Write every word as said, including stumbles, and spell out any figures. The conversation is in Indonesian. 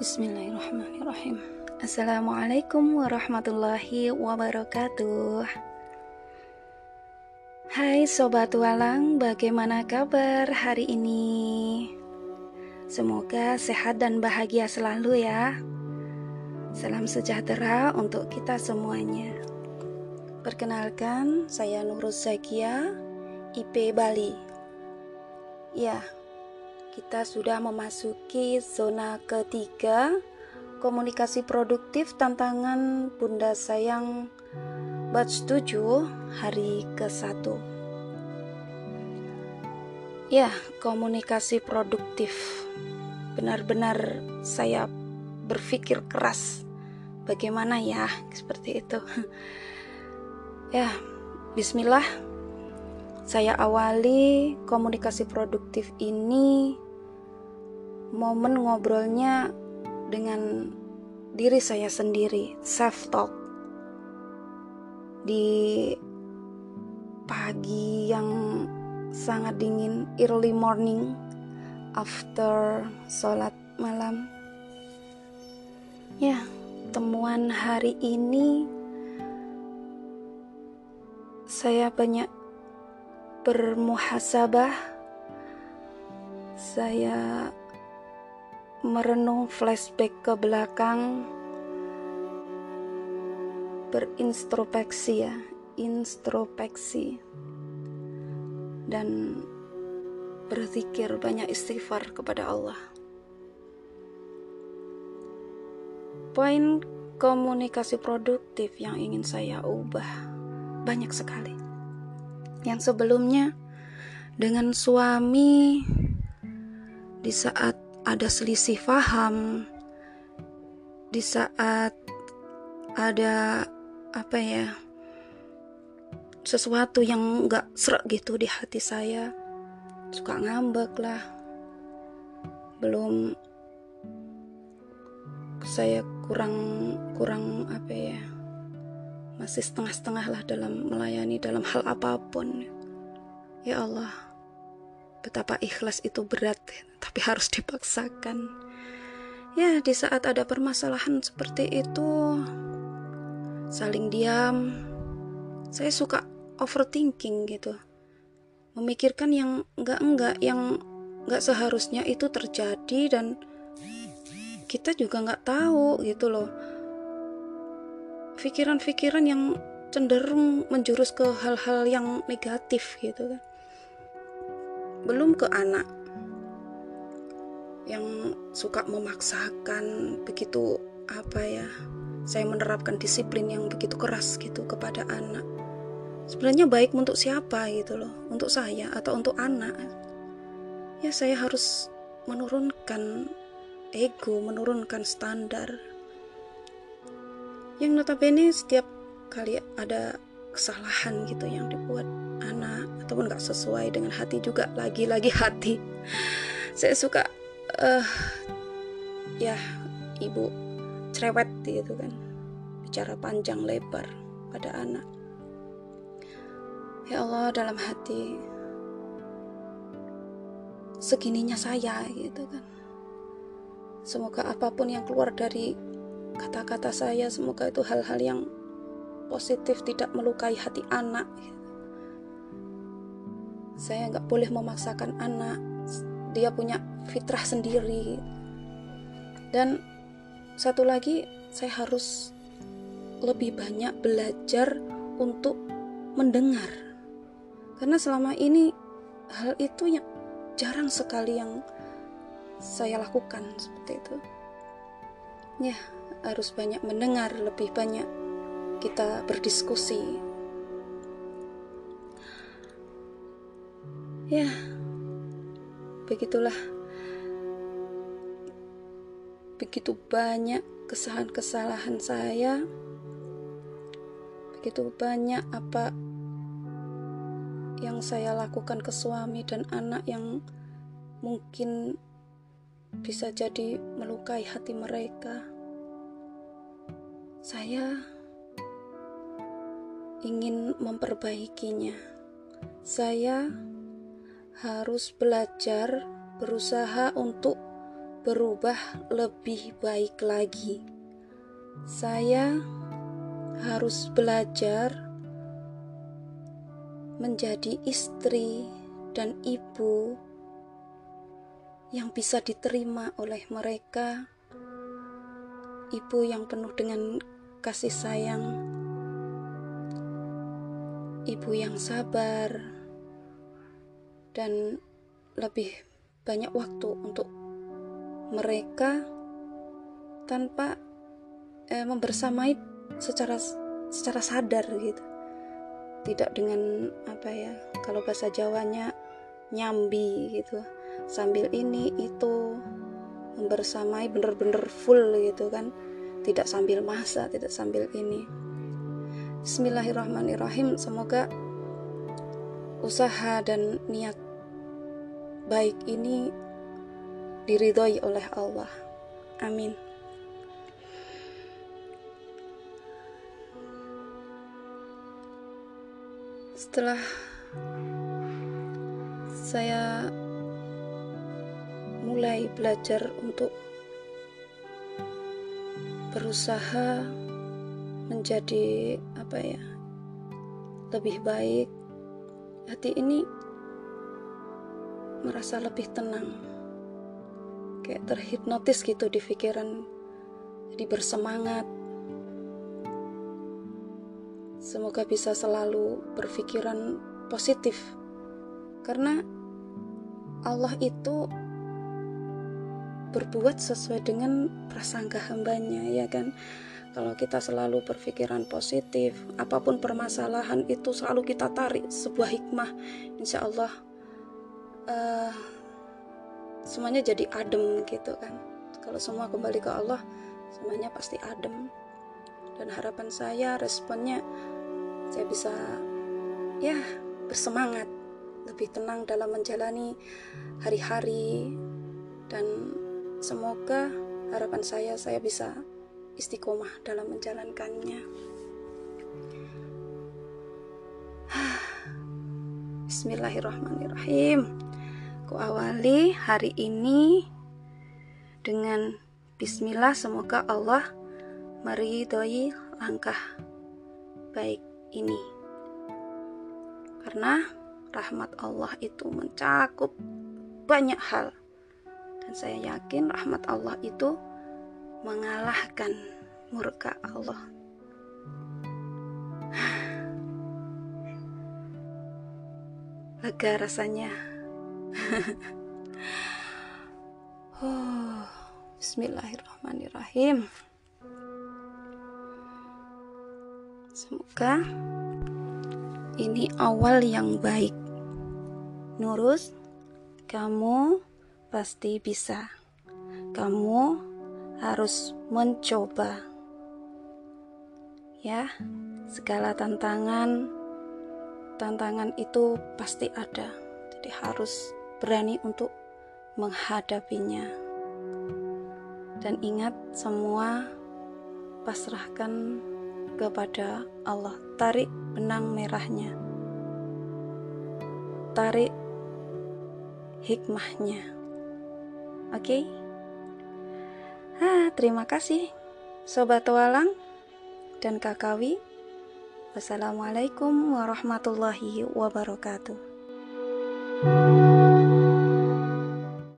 Bismillahirrahmanirrahim. Assalamualaikum warahmatullahi wabarakatuh. Hai Sobat Walang, bagaimana kabar hari ini? Semoga sehat dan bahagia selalu ya. Salam sejahtera untuk kita semuanya. Perkenalkan, saya Nurul Sajia, I P Bali. Ya, kita sudah memasuki zona ketiga komunikasi produktif tantangan Bunda Sayang Batch tujuh hari ke satu. Ya, komunikasi produktif benar-benar saya berpikir keras bagaimana ya, seperti itu. Ya, bismillah, saya awali komunikasi produktif ini, momen ngobrolnya dengan diri saya sendiri, self talk di pagi yang sangat dingin, early morning after sholat malam. Ya, temuan hari ini saya banyak bermuhasabah, saya merenung flashback ke belakang, berintrospeksi ya, introspeksi, dan berzikir, banyak istighfar kepada Allah. Poin komunikasi produktif yang ingin saya ubah banyak sekali. Yang sebelumnya dengan suami, di saat ada selisih paham, di saat ada apa ya, sesuatu yang gak serak gitu di hati saya, suka ngambek lah, belum saya kurang kurang apa ya, masih setengah-setengah lah dalam melayani dalam hal apapun. Ya Allah, betapa ikhlas itu berat, tapi harus dipaksakan. Ya, di saat ada permasalahan seperti itu, saling diam. Saya suka overthinking gitu, memikirkan yang enggak-enggak, yang enggak seharusnya itu terjadi, dan kita juga enggak tahu gitu loh. Pikiran-pikiran yang cenderung menjurus ke hal-hal yang negatif gitu kan. Belum ke anak yang suka memaksakan begitu, apa ya, saya menerapkan disiplin yang begitu keras gitu kepada anak. Sebenarnya baik untuk siapa gitu loh, untuk saya atau untuk anak? Ya, saya harus menurunkan ego, menurunkan standar. Yang notabene setiap kali ada kesalahan gitu yang dibuat anak ataupun gak sesuai dengan hati juga, lagi-lagi hati. Saya suka uh, ya ibu cerewet gitu kan, bicara panjang lebar pada anak. Ya Allah, dalam hati, segininya saya gitu kan, semoga apapun yang keluar dari kata-kata saya, semoga itu hal-hal yang positif, tidak melukai hati anak. Saya gak boleh memaksakan anak, dia punya fitrah sendiri. Dan satu lagi, saya harus lebih banyak belajar untuk mendengar, karena selama ini hal itu yang jarang sekali yang saya lakukan seperti itu. Ya, harus banyak mendengar, lebih banyak kita berdiskusi. Ya, begitulah, begitu banyak kesalahan-kesalahan saya, begitu banyak apa yang saya lakukan ke suami dan anak yang mungkin bisa jadi melukai hati mereka. Saya ingin memperbaikinya. Saya harus belajar, berusaha untuk berubah lebih baik lagi. Saya harus belajar menjadi istri dan ibu yang bisa diterima oleh mereka, ibu yang penuh dengan kasih sayang, ibu yang sabar, dan lebih banyak waktu untuk mereka tanpa eh, membersamai secara secara sadar gitu. Tidak dengan apa ya, kalau bahasa Jawanya nyambi gitu, sambil ini itu, membersamai bener-bener full gitu kan, tidak sambil masak, tidak sambil ini. Bismillahirrahmanirrahim, semoga usaha dan niat baik ini diridhoi oleh Allah. Amin. Setelah saya mulai belajar untuk berusaha menjadi apa ya, lebih baik, hati ini merasa lebih tenang, kayak terhipnotis gitu di pikiran, jadi bersemangat. Semoga bisa selalu berpikiran positif, karena Allah itu berbuat sesuai dengan prasangka hambanya, ya kan. Kalau kita selalu berpikiran positif, apapun permasalahan itu selalu kita tarik sebuah hikmah, insya Allah uh, semuanya jadi adem gitu kan. Kalau semua kembali ke Allah, semuanya pasti adem. Dan harapan saya responnya, saya bisa ya bersemangat, lebih tenang dalam menjalani hari-hari. Dan semoga harapan saya, saya bisa istiqomah dalam menjalankannya. Bismillahirrahmanirrahim. Aku awali hari ini dengan bismillah, semoga Allah meridhoi langkah baik ini, karena rahmat Allah itu mencakup banyak hal, dan saya yakin rahmat Allah itu mengalahkan murka Allah. Lega rasanya. Oh, bismillahirrahmanirrahim. Semoga ini awal yang baik. Nurus, kamu pasti bisa. Kamu harus mencoba. Ya, segala tantangan, tantangan itu pasti ada. Jadi harus berani untuk menghadapinya, dan ingat, semua pasrahkan kepada Allah. Tarik benang merahnya, tarik hikmahnya. Oke, okay? ah, terima kasih Sobat Walang dan Kakawi. Wassalamualaikum warahmatullahi wabarakatuh.